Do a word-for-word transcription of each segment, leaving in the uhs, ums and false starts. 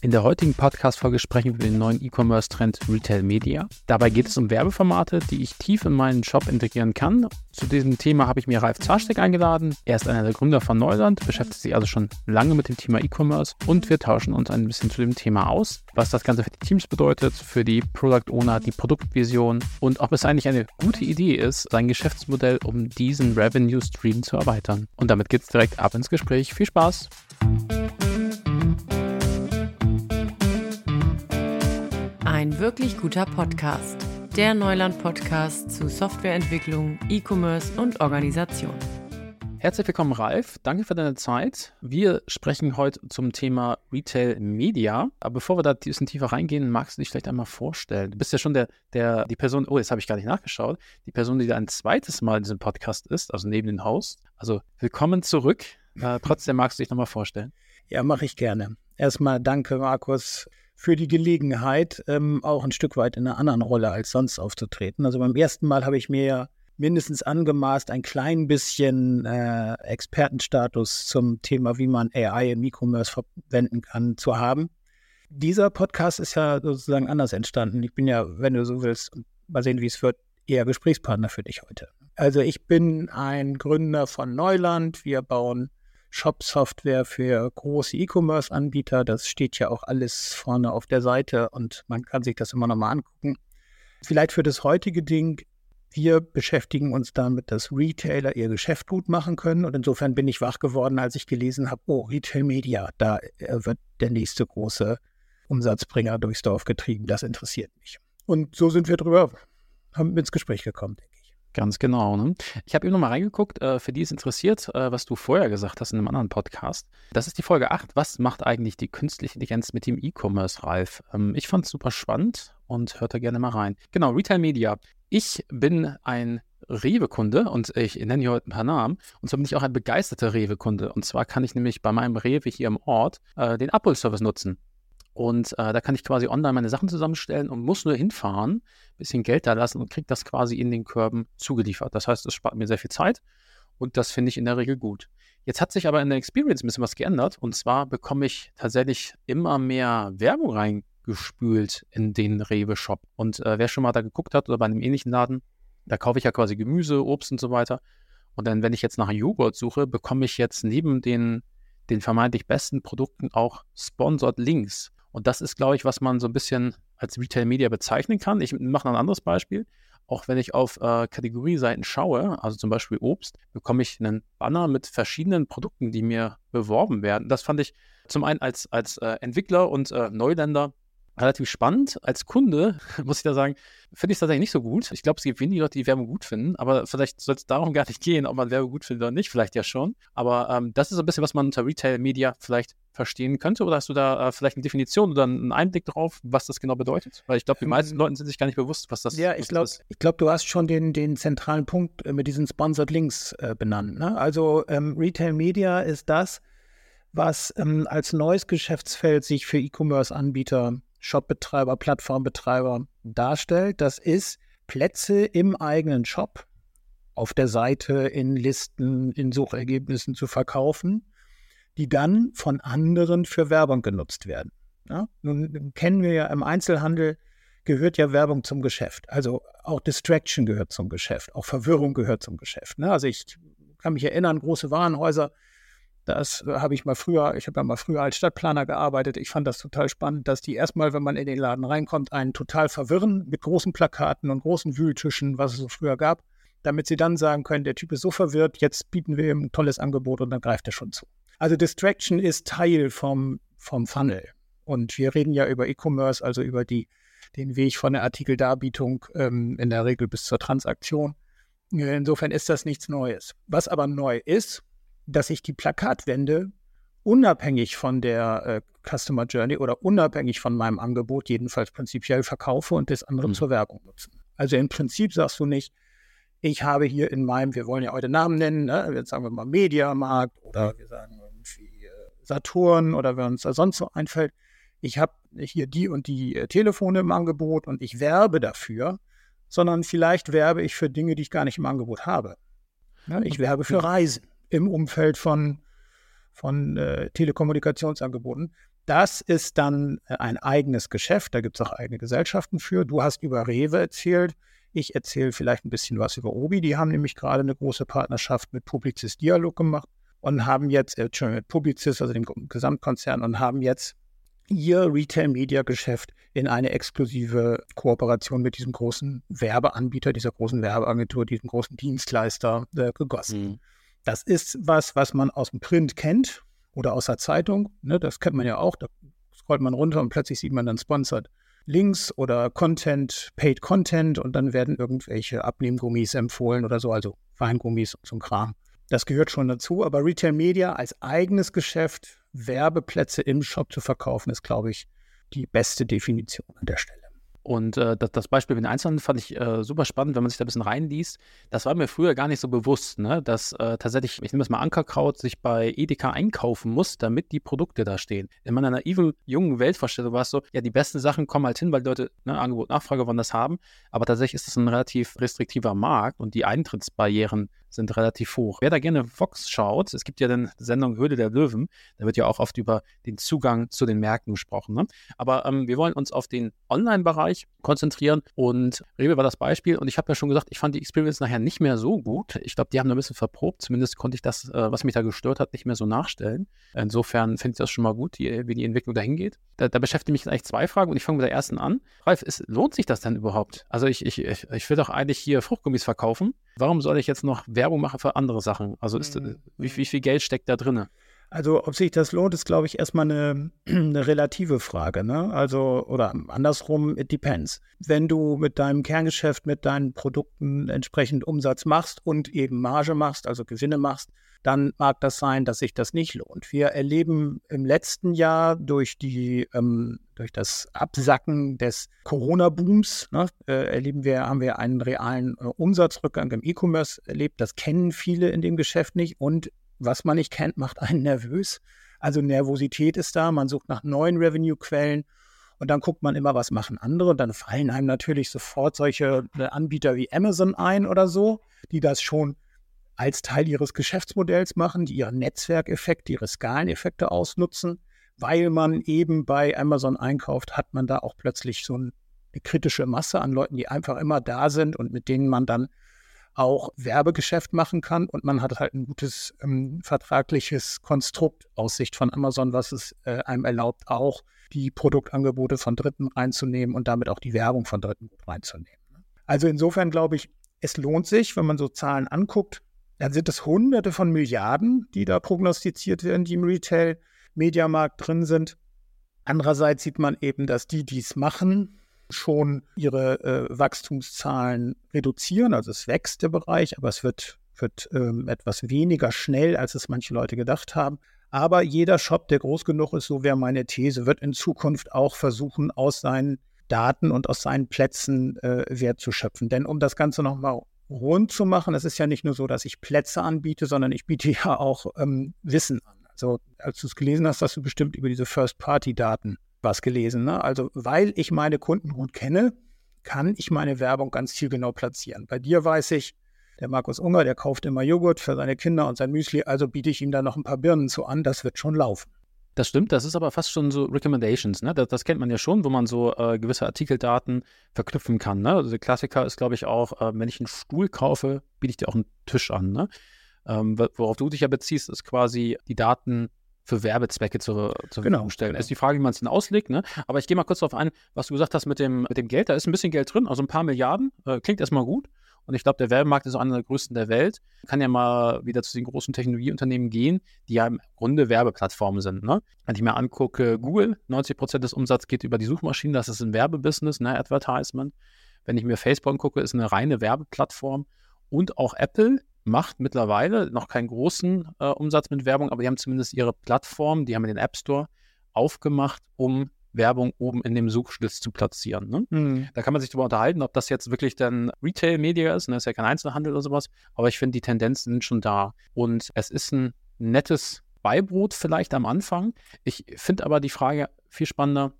In der heutigen Podcast-Folge sprechen wir über den neuen E-Commerce-Trend Retail Media. Dabei geht es um Werbeformate, die ich tief in meinen Shop integrieren kann. Zu diesem Thema habe ich mir Ralf Zarsteck eingeladen. Er ist einer der Gründer von Neuland, beschäftigt sich also schon lange mit dem Thema E-Commerce und wir tauschen uns ein bisschen zu dem Thema aus, was das Ganze für die Teams bedeutet, für die Product Owner, die Produktvision und ob es eigentlich eine gute Idee ist, sein Geschäftsmodell um diesen Revenue-Stream zu erweitern. Und damit geht's direkt ab ins Gespräch. Viel Spaß! Ein wirklich guter Podcast. Der Neuland-Podcast zu Softwareentwicklung, E-Commerce und Organisation. Herzlich willkommen, Ralf. Danke für deine Zeit. Wir sprechen heute zum Thema Retail Media. Aber bevor wir da ein bisschen tiefer reingehen, magst du dich vielleicht einmal vorstellen. Du bist ja schon der, der die Person, oh, jetzt habe ich gar nicht nachgeschaut, die Person, die da ein zweites Mal in diesem Podcast ist, also neben dem Host. Also willkommen zurück. Äh, trotzdem magst du dich nochmal vorstellen. Ja, mache ich gerne. Erstmal danke, Markus, für die Gelegenheit, ähm, auch ein Stück weit in einer anderen Rolle als sonst aufzutreten. Also beim ersten Mal habe ich mir ja mindestens angemaßt, ein klein bisschen äh, Expertenstatus zum Thema, wie man A I im E-Commerce verwenden kann, zu haben. Dieser Podcast ist ja sozusagen anders entstanden. Ich bin ja, wenn du so willst, mal sehen, wie es wird, eher Gesprächspartner für dich heute. Also ich bin ein Gründer von Neuland. Wir bauen Shop-Software für große E-Commerce-Anbieter. Das steht ja auch alles vorne auf der Seite und man kann sich das immer nochmal angucken. Vielleicht für das heutige Ding, wir beschäftigen uns damit, dass Retailer ihr Geschäft gut machen können. Und insofern bin ich wach geworden, als ich gelesen habe, oh, Retail Media, da wird der nächste große Umsatzbringer durchs Dorf getrieben. Das interessiert mich. Und so sind wir drüber, haben ins Gespräch gekommen, denke ich. Ganz genau. Ne? Ich habe eben nochmal reingeguckt, äh, für die es interessiert, äh, was du vorher gesagt hast in einem anderen Podcast. Das ist die Folge acht. Was macht eigentlich die künstliche Intelligenz mit dem E-Commerce, Ralf? Ähm, ich fand es super spannend und hört da gerne mal rein. Genau, Retail Media. Ich bin ein Rewe-Kunde und ich nenne hier heute ein paar Namen. Und zwar bin ich auch ein begeisterter Rewe-Kunde. Und zwar kann ich nämlich bei meinem Rewe hier im Ort äh, den Abholservice nutzen. Und äh, da kann ich quasi online meine Sachen zusammenstellen und muss nur hinfahren, bisschen Geld da lassen und kriege das quasi in den Körben zugeliefert. Das heißt, es spart mir sehr viel Zeit und das finde ich in der Regel gut. Jetzt hat sich aber in der Experience ein bisschen was geändert und zwar bekomme ich tatsächlich immer mehr Werbung reingespült in den Rewe-Shop. Und äh, wer schon mal da geguckt hat oder bei einem ähnlichen Laden, da kaufe ich ja quasi Gemüse, Obst und so weiter. Und dann, wenn ich jetzt nach Joghurt suche, bekomme ich jetzt neben den, den vermeintlich besten Produkten auch Sponsored Links. Und das ist, glaube ich, was man so ein bisschen als Retail Media bezeichnen kann. Ich mache noch ein anderes Beispiel. Auch wenn ich auf äh, Kategorieseiten schaue, also zum Beispiel Obst, bekomme ich einen Banner mit verschiedenen Produkten, die mir beworben werden. Das fand ich zum einen als, als äh, Entwickler und äh, Neuländer relativ spannend. Als Kunde, muss ich da sagen, finde ich es tatsächlich nicht so gut. Ich glaube, es gibt wenige Leute, die Werbung gut finden. Aber vielleicht soll es darum gar nicht gehen, ob man Werbung gut findet oder nicht. Vielleicht ja schon. Aber ähm, das ist so ein bisschen, was man unter Retail Media vielleicht verstehen könnte. Oder hast du da äh, vielleicht eine Definition oder einen Einblick drauf, was das genau bedeutet? Weil ich glaube, die meisten ähm, Leuten sind sich gar nicht bewusst, was das ja, ich glaub, ist. Ja, ich glaube, du hast schon den, den zentralen Punkt mit diesen Sponsored Links äh, benannt. Ne? Also ähm, Retail Media ist das, was ähm, als neues Geschäftsfeld sich für E-Commerce-Anbieter, Shopbetreiber, Plattformbetreiber darstellt. Das ist Plätze im eigenen Shop auf der Seite, in Listen, in Suchergebnissen zu verkaufen, die dann von anderen für Werbung genutzt werden. Ja? Nun kennen wir ja, im Einzelhandel gehört ja Werbung zum Geschäft. Also auch Distraction gehört zum Geschäft, auch Verwirrung gehört zum Geschäft. Ne? Also ich kann mich erinnern, große Warenhäuser, Das habe ich mal früher, ich habe ja mal früher als Stadtplaner gearbeitet. Ich fand das total spannend, dass die erstmal, wenn man in den Laden reinkommt, einen total verwirren mit großen Plakaten und großen Wühltischen, was es so früher gab, damit sie dann sagen können, der Typ ist so verwirrt, jetzt bieten wir ihm ein tolles Angebot und dann greift er schon zu. Also Distraction ist Teil vom, vom Funnel. Und wir reden ja über E-Commerce, also über die, den Weg von der Artikeldarbietung ähm, in der Regel bis zur Transaktion. Insofern ist das nichts Neues. Was aber neu ist, dass ich die Plakatwände unabhängig von der äh, Customer Journey oder unabhängig von meinem Angebot jedenfalls prinzipiell verkaufe und das andere mhm. zur Werbung nutzen. Also im Prinzip sagst du nicht, ich habe hier in meinem, wir wollen ja heute Namen nennen, ne? Jetzt sagen wir mal Mediamarkt oder wir sagen irgendwie äh, Saturn oder wenn uns da sonst so einfällt, ich habe hier die und die äh, Telefone im Angebot und ich werbe dafür, sondern vielleicht werbe ich für Dinge, die ich gar nicht im Angebot habe. Ne? Ich werbe für Reisen. Im Umfeld von von äh, Telekommunikationsangeboten. Das ist dann ein eigenes Geschäft, da gibt es auch eigene Gesellschaften für. Du hast über Rewe erzählt, ich erzähle vielleicht ein bisschen was über Obi. Die haben nämlich gerade eine große Partnerschaft mit Publicis Dialog gemacht und haben jetzt, äh, Entschuldigung, mit Publicis, also dem Gesamtkonzern, und haben jetzt ihr Retail-Media-Geschäft in eine exklusive Kooperation mit diesem großen Werbeanbieter, dieser großen Werbeagentur, diesem großen Dienstleister äh, gegossen. Mhm. Das ist was, was man aus dem Print kennt. Oder aus der Zeitung, ne, das kennt man ja auch, da scrollt man runter und plötzlich sieht man dann Sponsored Links oder Content, Paid Content, und dann werden irgendwelche Abnehmgummis empfohlen oder so, also Weingummis und so ein Kram. Das gehört schon dazu, aber Retail Media als eigenes Geschäft, Werbeplätze im Shop zu verkaufen, ist, glaube ich, die beste Definition an der Stelle. Und äh, das, das Beispiel mit den Einzelnen fand ich äh, super spannend, wenn man sich da ein bisschen reinliest. Das war mir früher gar nicht so bewusst, ne? Dass äh, tatsächlich, ich nehme das mal Ankerkraut, sich bei Edeka einkaufen muss, damit die Produkte da stehen. In meiner naiven, jungen Weltvorstellung war es so, ja, die besten Sachen kommen halt hin, weil die Leute, ne, Angebot, Nachfrage wollen das haben. Aber tatsächlich ist das ein relativ restriktiver Markt und die Eintrittsbarrieren sind relativ hoch. Wer da gerne Vox schaut, es gibt ja dann die Sendung Höhle der Löwen, da wird ja auch oft über den Zugang zu den Märkten gesprochen. Ne? Aber ähm, wir wollen uns auf den Online-Bereich konzentrieren, und Rewe war das Beispiel, und ich habe ja schon gesagt, ich fand die Experience nachher nicht mehr so gut. Ich glaube, die haben da ein bisschen verprobt, zumindest konnte ich das, äh, was mich da gestört hat, nicht mehr so nachstellen. Insofern finde ich das schon mal gut, die, wie die Entwicklung dahin geht. Da, da beschäftigen mich eigentlich zwei Fragen, und ich fange mit der ersten an. Ralf, ist, lohnt sich das denn überhaupt? Also ich, ich, ich, ich will doch eigentlich hier Fruchtgummis verkaufen. Warum soll ich jetzt noch Werbung machen für andere Sachen? Also ist, wie, wie viel Geld steckt da drin? Also ob sich das lohnt, ist, glaube ich, erstmal eine, eine relative Frage, ne? Also, oder andersrum, it depends. Wenn du mit deinem Kerngeschäft, mit deinen Produkten entsprechend Umsatz machst und eben Marge machst, also Gewinne machst, dann mag das sein, dass sich das nicht lohnt. Wir erleben im letzten Jahr durch die ähm, durch das Absacken des Corona-Booms, ne, äh, erleben wir, haben wir einen realen äh, Umsatzrückgang im E-Commerce erlebt. Das kennen viele in dem Geschäft nicht, und was man nicht kennt, macht einen nervös. Also Nervosität ist da, man sucht nach neuen Revenue-Quellen und dann guckt man immer, was machen andere, und dann fallen einem natürlich sofort solche Anbieter wie Amazon ein oder so, die das schon als Teil ihres Geschäftsmodells machen, die ihren Netzwerkeffekt, ihre Skaleneffekte ausnutzen. Weil man eben bei Amazon einkauft, hat man da auch plötzlich so eine kritische Masse an Leuten, die einfach immer da sind und mit denen man dann auch Werbegeschäft machen kann, und man hat halt ein gutes ähm, vertragliches Konstrukt aus Sicht von Amazon, was es äh, einem erlaubt, auch die Produktangebote von Dritten reinzunehmen und damit auch die Werbung von Dritten reinzunehmen. Also insofern glaube ich, es lohnt sich, wenn man so Zahlen anguckt, dann sind es Hunderte von Milliarden, die da prognostiziert werden, die im Retail Mediamarkt drin sind. Andererseits sieht man eben, dass die, die es machen, schon ihre äh, Wachstumszahlen reduzieren. Also es wächst der Bereich, aber es wird, wird ähm, etwas weniger schnell, als es manche Leute gedacht haben. Aber jeder Shop, der groß genug ist, so wäre meine These, wird in Zukunft auch versuchen, aus seinen Daten und aus seinen Plätzen äh, Wert zu schöpfen. Denn um das Ganze nochmal rund zu machen, es ist ja nicht nur so, dass ich Plätze anbiete, sondern ich biete ja auch ähm, Wissen an. Also als du es gelesen hast, hast du bestimmt über diese First-Party-Daten was gelesen, ne? Also, weil ich meine Kunden gut kenne, kann ich meine Werbung ganz zielgenau platzieren. Bei dir weiß ich, der Markus Unger, der kauft immer Joghurt für seine Kinder und sein Müsli, also biete ich ihm da noch ein paar Birnen zu an, das wird schon laufen. Das stimmt, das ist aber fast schon so Recommendations, ne? Das, das kennt man ja schon, wo man so äh, gewisse Artikeldaten verknüpfen kann, ne? Also der Klassiker ist, glaube ich, auch, äh, wenn ich einen Stuhl kaufe, biete ich dir auch einen Tisch an, ne? Ähm, worauf du dich ja beziehst, ist quasi die Daten für Werbezwecke zur Verfügung genau, stellen. Genau. Ist die Frage, wie man es denn auslegt, ne? Aber ich gehe mal kurz darauf ein, was du gesagt hast mit dem, mit dem Geld. Da ist ein bisschen Geld drin, also ein paar Milliarden. Äh, klingt erstmal gut. Und ich glaube, der Werbemarkt ist auch einer der größten der Welt. Kann ja mal wieder zu den großen Technologieunternehmen gehen, die ja im Grunde Werbeplattformen sind, ne? Wenn ich mir angucke, Google, neunzig Prozent des Umsatzes geht über die Suchmaschinen. Das ist ein Werbebusiness, ne? Advertisement. Wenn ich mir Facebook angucke, ist eine reine Werbeplattform. Und auch Apple macht mittlerweile noch keinen großen äh, Umsatz mit Werbung, aber die haben zumindest ihre Plattform, die haben den App Store aufgemacht, um Werbung oben in dem Suchschlitz zu platzieren, ne? Mhm. Da kann man sich darüber unterhalten, ob das jetzt wirklich dann Retail-Media ist, ne? Das ist ja kein Einzelhandel oder sowas, aber ich finde, die Tendenzen sind schon da. Und es ist ein nettes Beibrot vielleicht am Anfang. Ich finde aber die Frage viel spannender,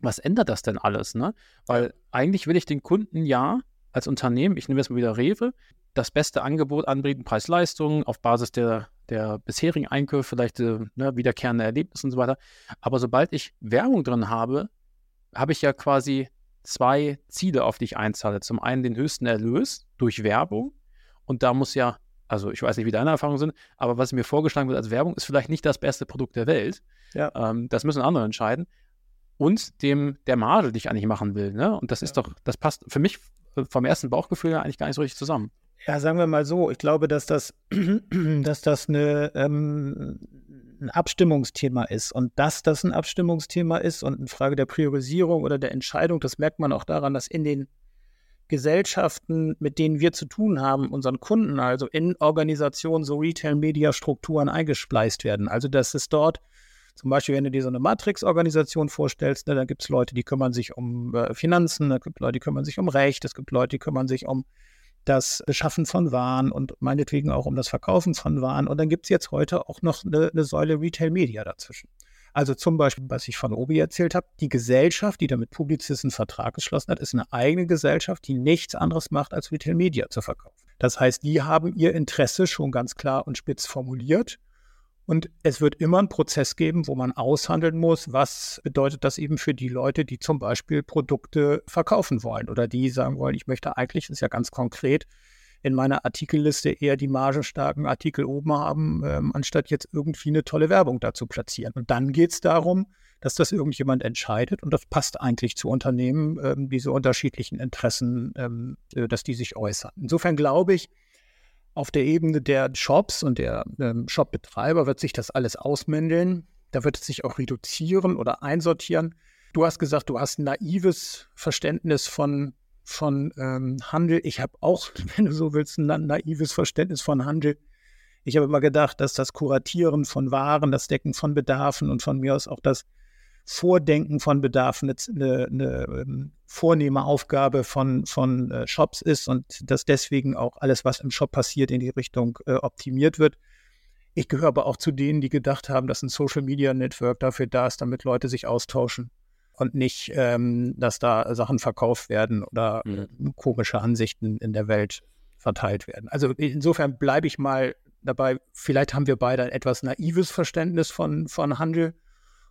was ändert das denn alles, ne? Weil eigentlich will ich den Kunden ja als Unternehmen, ich nehme jetzt mal wieder Rewe, das beste Angebot anbieten, Preis-Leistung auf Basis der der bisherigen Einkäufe, vielleicht ne, wiederkehrende Erlebnisse und so weiter. Aber sobald ich Werbung drin habe, habe ich ja quasi zwei Ziele, auf die ich einzahle. Zum einen den höchsten Erlös durch Werbung. Und da muss ja, also ich weiß nicht, wie deine Erfahrungen sind, aber was mir vorgeschlagen wird als Werbung, ist vielleicht nicht das beste Produkt der Welt. Ja. Ähm, das müssen andere entscheiden. Und dem der Marge, die ich eigentlich machen will. Ne? Und das ja. ist doch, das passt für mich vom ersten Bauchgefühl her eigentlich gar nicht so richtig zusammen. Ja, sagen wir mal so, ich glaube, dass das, dass das eine, ähm, ein Abstimmungsthema ist. Und dass das ein Abstimmungsthema ist und eine Frage der Priorisierung oder der Entscheidung, das merkt man auch daran, dass in den Gesellschaften, mit denen wir zu tun haben, unseren Kunden, also in Organisationen, so Retail-Media-Strukturen eingespleist werden. Also dass es dort, zum Beispiel, wenn du dir so eine Matrix-Organisation vorstellst, ne, da gibt es Leute, die kümmern sich um äh, Finanzen, da gibt es Leute, die kümmern sich um Recht, es gibt Leute, die kümmern sich um das Beschaffen von Waren und meinetwegen auch um das Verkaufen von Waren. Und dann gibt es jetzt heute auch noch eine, eine Säule Retail Media dazwischen. Also zum Beispiel, was ich von Obi erzählt habe, die Gesellschaft, die da mit Publicis einen Vertrag geschlossen hat, ist eine eigene Gesellschaft, die nichts anderes macht, als Retail Media zu verkaufen. Das heißt, die haben ihr Interesse schon ganz klar und spitz formuliert. Und es wird immer einen Prozess geben, wo man aushandeln muss, was bedeutet das eben für die Leute, die zum Beispiel Produkte verkaufen wollen oder die sagen wollen, ich möchte eigentlich, das ist ja ganz konkret, in meiner Artikelliste eher die margenstarken Artikel oben haben, ähm, anstatt jetzt irgendwie eine tolle Werbung dazu platzieren. Und dann geht es darum, dass das irgendjemand entscheidet und das passt eigentlich zu Unternehmen, ähm, diese unterschiedlichen Interessen, ähm, dass die sich äußern. Insofern glaube ich, auf der Ebene der Shops und der ähm, Shopbetreiber wird sich das alles ausmändeln. Da wird es sich auch reduzieren oder einsortieren. Du hast gesagt, du hast ein naives Verständnis von, von ähm, Handel. Ich habe auch, wenn du so willst, ein naives Verständnis von Handel. Ich habe immer gedacht, dass das Kuratieren von Waren, das Decken von Bedarfen und von mir aus auch das Vordenken von Bedarfen eine, eine, eine vornehme Aufgabe von, von Shops ist und dass deswegen auch alles, was im Shop passiert, in die Richtung äh, optimiert wird. Ich gehöre aber auch zu denen, die gedacht haben, dass ein Social Media Network dafür da ist, damit Leute sich austauschen und nicht, ähm, dass da Sachen verkauft werden oder mhm. komische Ansichten in der Welt verteilt werden. Also insofern bleibe ich mal dabei, vielleicht haben wir beide ein etwas naives Verständnis von, von Handel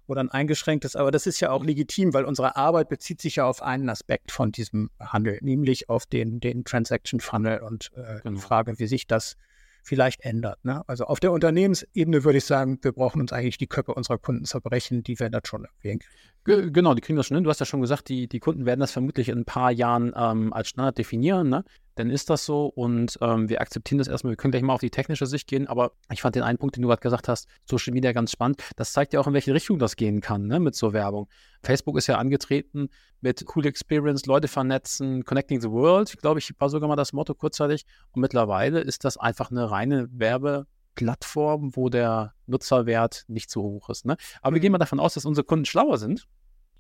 oder ein eingeschränktes, aber das ist ja auch legitim, weil unsere Arbeit bezieht sich ja auf einen Aspekt von diesem Handel, nämlich auf den, den Transaction Funnel und äh, genau. die Frage, wie sich das vielleicht ändert. Ne? Also auf der Unternehmensebene würde ich sagen, wir brauchen uns eigentlich die Köpfe unserer Kunden zerbrechen, die werden das schon erwähnen. G- genau, die kriegen das schon hin. Du hast ja schon gesagt, die, die Kunden werden das vermutlich in ein paar Jahren ähm, als Standard definieren, ne? Dann ist das so und ähm, wir akzeptieren das erstmal. Wir können gleich mal auf die technische Sicht gehen, aber ich fand den einen Punkt, den du gerade gesagt hast, Social Media ganz spannend. Das zeigt ja auch, in welche Richtung das gehen kann, ne, mit so Werbung. Facebook ist ja angetreten mit cool Experience, Leute vernetzen, Connecting the World, glaube ich, war sogar mal das Motto kurzzeitig. Und mittlerweile ist das einfach eine reine Werbeplattform, wo der Nutzerwert nicht so hoch ist. Ne? Aber mhm. wir gehen mal davon aus, dass unsere Kunden schlauer sind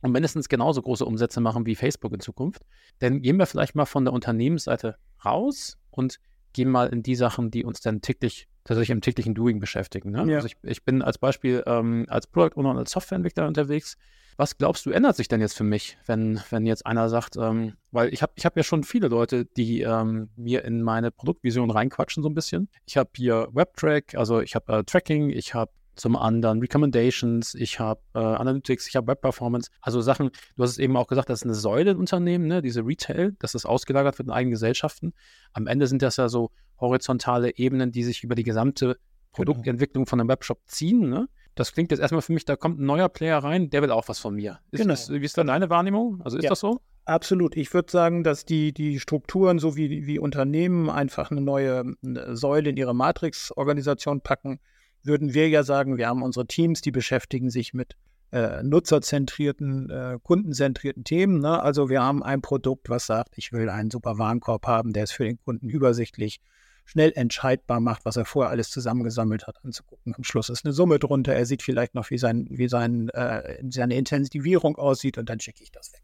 und mindestens genauso große Umsätze machen wie Facebook in Zukunft, dann gehen wir vielleicht mal von der Unternehmensseite raus und gehen mal in die Sachen, die uns dann täglich, tatsächlich im täglichen Doing beschäftigen. Ne? Ja. Also ich, ich bin als Beispiel ähm, als Product Owner und als Softwareentwickler unterwegs. Was glaubst du, ändert sich denn jetzt für mich, wenn, wenn jetzt einer sagt, ähm, weil ich habe ich hab ja schon viele Leute, die ähm, mir in meine Produktvision reinquatschen so ein bisschen. Ich habe hier Webtrack, also ich habe äh, Tracking, ich habe zum anderen Recommendations, ich habe äh, Analytics, ich habe Web-Performance, also Sachen, du hast es eben auch gesagt, das ist eine Säule im Unternehmen, ne? Diese Retail, dass das ausgelagert wird in eigenen Gesellschaften. Am Ende sind das ja so horizontale Ebenen, die sich über die gesamte Produktentwicklung genau. von einem Webshop ziehen. Ne? Das klingt jetzt erstmal für mich, da kommt ein neuer Player rein, der will auch was von mir. Ist, genau. ist, wie ist da deine Wahrnehmung? Also ist ja. das so? Absolut. Ich würde sagen, dass die, die Strukturen, so wie, wie Unternehmen, einfach eine neue eine Säule in ihre Matrix-Organisation packen, würden wir ja sagen, wir haben unsere Teams, die beschäftigen sich mit äh, nutzerzentrierten, äh, kundenzentrierten Themen. Ne? Also wir haben ein Produkt, was sagt, ich will einen super Warenkorb haben, der es für den Kunden übersichtlich, schnell entscheidbar macht, was er vorher alles zusammengesammelt hat, anzugucken. Am Schluss ist eine Summe drunter, er sieht vielleicht noch, wie, sein, wie sein, äh, seine Intensivierung aussieht und dann schicke ich das weg.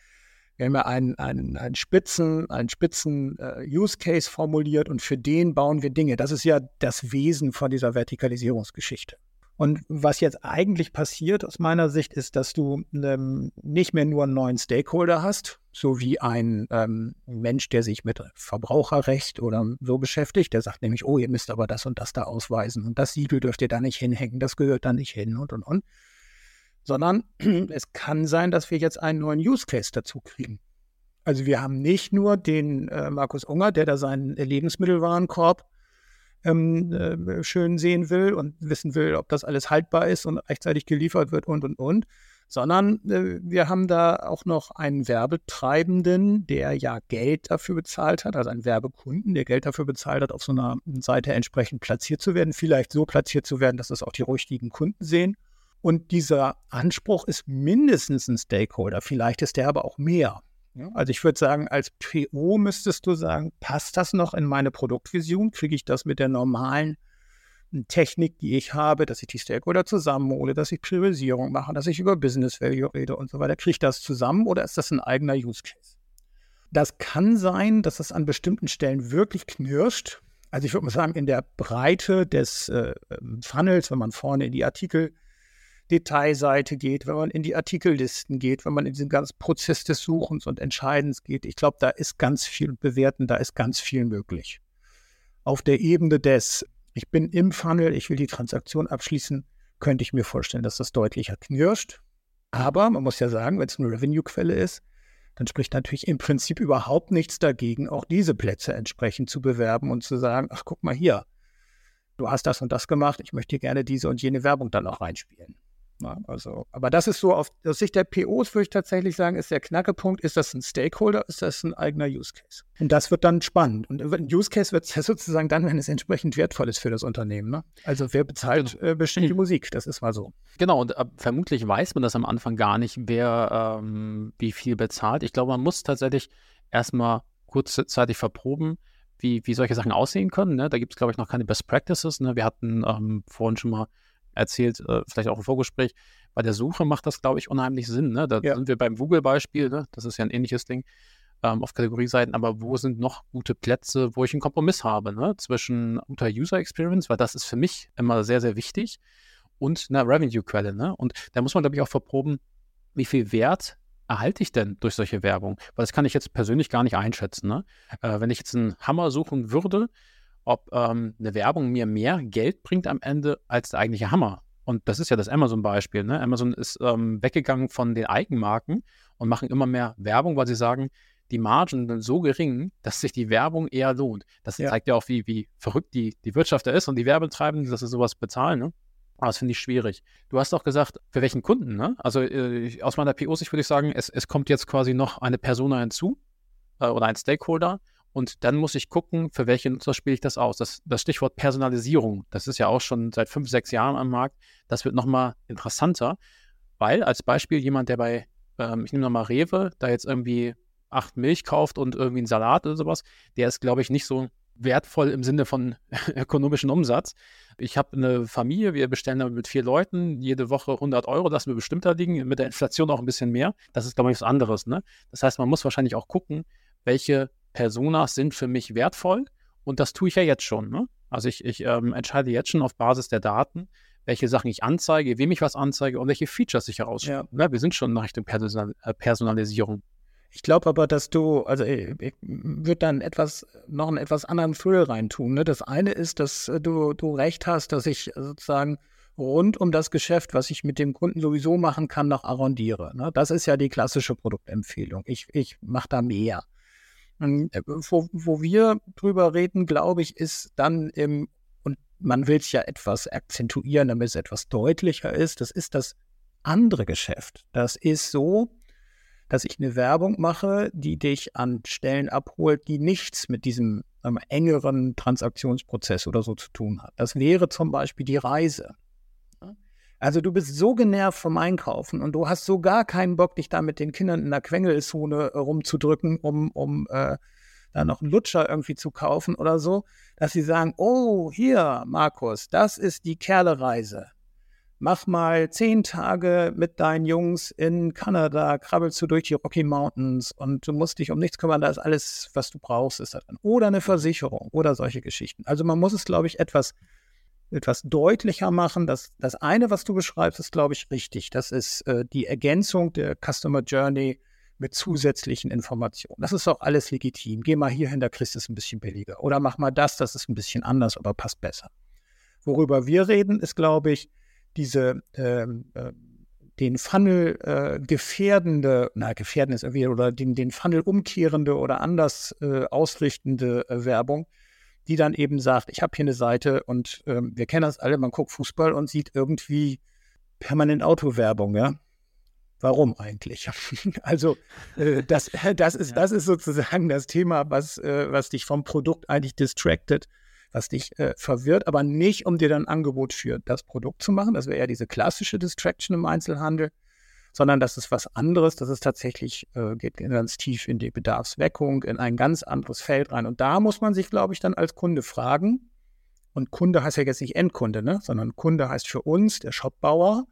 Wir haben ja einen, einen, einen Spitzen, einen Spitzen äh, Use Case formuliert und für den bauen wir Dinge. Das ist ja das Wesen von dieser Vertikalisierungsgeschichte. Und was jetzt eigentlich passiert aus meiner Sicht ist, dass du ähm, nicht mehr nur einen neuen Stakeholder hast, so wie ein ähm, Mensch, der sich mit Verbraucherrecht oder so beschäftigt, der sagt nämlich, oh, ihr müsst aber das und das da ausweisen und das Siegel dürft ihr da nicht hinhängen, das gehört da nicht hin und und und. Sondern es kann sein, dass wir jetzt einen neuen Use Case dazu kriegen. Also wir haben nicht nur den äh, Markus Unger, der da seinen Lebensmittelwarenkorb Ähm, äh, schön sehen will und wissen will, ob das alles haltbar ist und rechtzeitig geliefert wird und, und, und. Sondern äh, wir haben da auch noch einen Werbetreibenden, der ja Geld dafür bezahlt hat, also einen Werbekunden, der Geld dafür bezahlt hat, auf so einer Seite entsprechend platziert zu werden, vielleicht so platziert zu werden, dass das auch die richtigen Kunden sehen. Und dieser Anspruch ist mindestens ein Stakeholder, vielleicht ist der aber auch mehr. Also ich würde sagen, als P O müsstest du sagen, passt das noch in meine Produktvision? Kriege ich das mit der normalen Technik, die ich habe, dass ich die Stakeholder zusammenhole, dass ich Priorisierung mache, dass ich über Business Value rede und so weiter. Kriege ich das zusammen oder ist das ein eigener Use Case? Das kann sein, dass das an bestimmten Stellen wirklich knirscht. Also ich würde mal sagen, in der Breite des äh, Funnels, wenn man vorne in die Artikel Detailseite geht, wenn man in die Artikellisten geht, wenn man in diesen ganzen Prozess des Suchens und Entscheidens geht. Ich glaube, da ist ganz viel Bewerten, da ist ganz viel möglich. Auf der Ebene des, ich bin im Funnel, ich will die Transaktion abschließen, könnte ich mir vorstellen, dass das deutlicher knirscht. Aber man muss ja sagen, wenn es eine Revenue-Quelle ist, dann spricht natürlich im Prinzip überhaupt nichts dagegen, auch diese Plätze entsprechend zu bewerben und zu sagen, ach, guck mal hier, du hast das und das gemacht, ich möchte gerne diese und jene Werbung dann auch reinspielen. Na, also, aber das ist so, auf, aus Sicht der P Os würde ich tatsächlich sagen, ist der Knackepunkt, ist das ein Stakeholder, ist das ein eigener Use Case? Und das wird dann spannend. Und ein Use Case wird ja sozusagen dann, wenn es entsprechend wertvoll ist für das Unternehmen. Ne? Also wer bezahlt äh, bestimmte mhm. Musik, das ist mal so. Genau, und äh, vermutlich weiß man das am Anfang gar nicht, wer ähm, wie viel bezahlt. Ich glaube, man muss tatsächlich erstmal kurzzeitig verproben, wie, wie solche Sachen aussehen können. Ne? Da gibt es, glaube ich, noch keine Best Practices. Ne? Wir hatten ähm, vorhin schon mal erzählt, vielleicht auch im Vorgespräch, bei der Suche macht das, glaube ich, unheimlich Sinn. Ne? Da ja. sind wir beim Google-Beispiel, ne? Das ist ja ein ähnliches Ding, ähm, auf Kategorieseiten, aber wo sind noch gute Plätze, wo ich einen Kompromiss habe, ne? Zwischen guter User-Experience, weil das ist für mich immer sehr, sehr wichtig, und einer Revenue-Quelle. Ne? Und da muss man, glaube ich, auch verproben, wie viel Wert erhalte ich denn durch solche Werbung? Weil das kann ich jetzt persönlich gar nicht einschätzen. Ne? Äh, wenn ich jetzt einen Hammer suchen würde, ob ähm, eine Werbung mir mehr Geld bringt am Ende als der eigentliche Hammer. Und das ist ja das Amazon-Beispiel. Ne? Amazon ist ähm, weggegangen von den Eigenmarken und machen immer mehr Werbung, weil sie sagen, die Margen sind so gering, dass sich die Werbung eher lohnt. Das ja. zeigt ja auch, wie, wie verrückt die, die Wirtschaft da ist und die Werbetreibenden, dass sie sowas bezahlen. Ne? Aber das finde ich schwierig. Du hast auch gesagt, für welchen Kunden? Ne? Also äh, aus meiner P O-Sicht würde ich sagen, es, es kommt jetzt quasi noch eine Persona hinzu äh, oder ein Stakeholder. Und dann muss ich gucken, für welche Nutzer spiele ich das aus. Das, das Stichwort Personalisierung, das ist ja auch schon seit fünf, sechs Jahren am Markt. Das wird nochmal interessanter, weil als Beispiel jemand, der bei, ähm, ich nehme nochmal Rewe, da jetzt irgendwie acht Milch kauft und irgendwie einen Salat oder sowas, der ist, glaube ich, nicht so wertvoll im Sinne von ökonomischen Umsatz. Ich habe eine Familie, wir bestellen damit mit vier Leuten, jede Woche hundert Euro, lassen wir bestimmt da liegen, mit der Inflation auch ein bisschen mehr. Das ist, glaube ich, was anderes. Ne? Das heißt, man muss wahrscheinlich auch gucken, welche Personas sind für mich wertvoll, und das tue ich ja jetzt schon. Ne? Also ich, ich ähm, entscheide jetzt schon auf Basis der Daten, welche Sachen ich anzeige, wem ich was anzeige und welche Features ich herausstelle. Ja. Ja, wir sind schon in Richtung Personal- Personalisierung. Ich glaube aber, dass du, also ich, ich würde dann etwas, noch einen etwas anderen Füll reintun. Ne? Das eine ist, dass du, du recht hast, dass ich sozusagen rund um das Geschäft, was ich mit dem Kunden sowieso machen kann, noch arrondiere. Ne? Das ist ja die klassische Produktempfehlung. Ich, ich mache da mehr. Wo, wo wir drüber reden, glaube ich, ist dann im, und man will es ja etwas akzentuieren, damit es etwas deutlicher ist, das ist das andere Geschäft. Das ist so, dass ich eine Werbung mache, die dich an Stellen abholt, die nichts mit diesem ähm, engeren Transaktionsprozess oder so zu tun hat. Das wäre zum Beispiel die Reise. Also du bist so genervt vom Einkaufen und du hast so gar keinen Bock, dich da mit den Kindern in der Quengelzone rumzudrücken, um, um äh, da noch einen Lutscher irgendwie zu kaufen oder so, dass sie sagen, oh, hier, Markus, das ist die Kerlereise. Mach mal zehn Tage mit deinen Jungs in Kanada, krabbelst du durch die Rocky Mountains und du musst dich um nichts kümmern, da ist alles, was du brauchst, ist da drin. Oder eine Versicherung oder solche Geschichten. Also man muss es, glaube ich, etwas etwas deutlicher machen. Das, das eine, was du beschreibst, ist, glaube ich, richtig. Das ist äh, die Ergänzung der Customer Journey mit zusätzlichen Informationen. Das ist auch alles legitim. Geh mal hierhin, da kriegst du es ein bisschen billiger. Oder mach mal das, das ist ein bisschen anders, aber passt besser. Worüber wir reden, ist, glaube ich, diese ähm, äh, den Funnel äh, gefährdende, na, gefährden ist irgendwie, oder den, den Funnel umkehrende oder anders äh, ausrichtende äh, Werbung, die dann eben sagt, ich habe hier eine Seite und ähm, wir kennen das alle, man guckt Fußball und sieht irgendwie permanent Autowerbung, ja. Warum eigentlich? Also äh, das, äh, das, ist, das ist sozusagen das Thema, was, äh, was dich vom Produkt eigentlich distracted, was dich äh, verwirrt, aber nicht, um dir dann ein Angebot für das Produkt zu machen. Das wäre eher diese klassische Distraction im Einzelhandel, sondern das ist was anderes. Das ist tatsächlich, äh, geht ganz tief in die Bedarfsweckung, in ein ganz anderes Feld rein. Und da muss man sich, glaube ich, dann als Kunde fragen, und Kunde heißt ja jetzt nicht Endkunde, ne? Sondern Kunde heißt für uns der Shopbauer